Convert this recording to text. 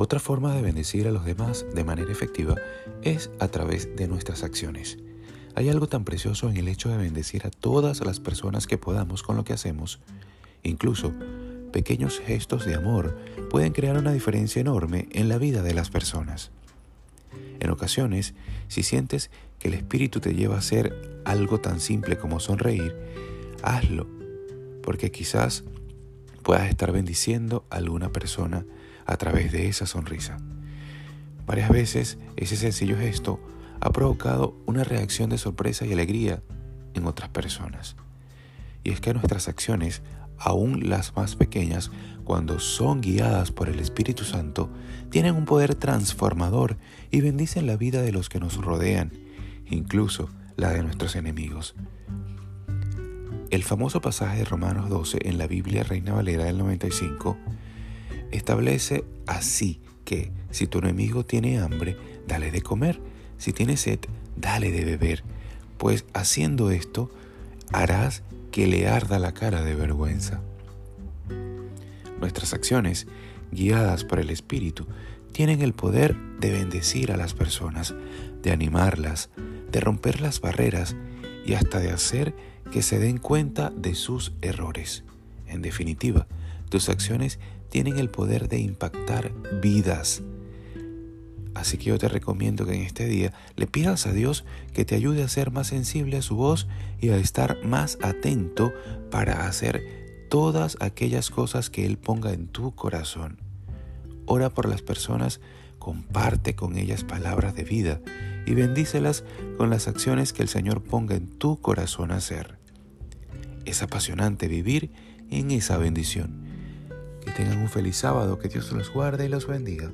Otra forma de bendecir a los demás de manera efectiva es a través de nuestras acciones. Hay algo tan precioso en el hecho de bendecir a todas las personas que podamos con lo que hacemos. Incluso, pequeños gestos de amor pueden crear una diferencia enorme en la vida de las personas. En ocasiones, si sientes que el Espíritu te lleva a hacer algo tan simple como sonreír, hazlo, porque quizás puedas estar bendiciendo a alguna persona a través de esa sonrisa. Varias veces ese sencillo gesto ha provocado una reacción de sorpresa y alegría en otras personas. Y es que nuestras acciones, aún las más pequeñas, cuando son guiadas por el Espíritu Santo, tienen un poder transformador y bendicen la vida de los que nos rodean, incluso la de nuestros enemigos. El famoso pasaje de Romanos 12 en la Biblia Reina Valera del 95 establece así que si tu enemigo tiene hambre, dale de comer; si tiene sed, dale de beber, pues haciendo esto harás que le arda la cara de vergüenza. Nuestras acciones, guiadas por el Espíritu, tienen el poder de bendecir a las personas, de animarlas, de romper las barreras y hasta de hacer que se den cuenta de sus errores. En definitiva, tus acciones tienen el poder de impactar vidas. Así que yo te recomiendo que en este día le pidas a Dios que te ayude a ser más sensible a su voz y a estar más atento para hacer todas aquellas cosas que Él ponga en tu corazón. Ora por las personas, comparte con ellas palabras de vida y bendícelas con las acciones que el Señor ponga en tu corazón a hacer. Es apasionante vivir en esa bendición. Que tengan un feliz sábado, que Dios los guarde y los bendiga.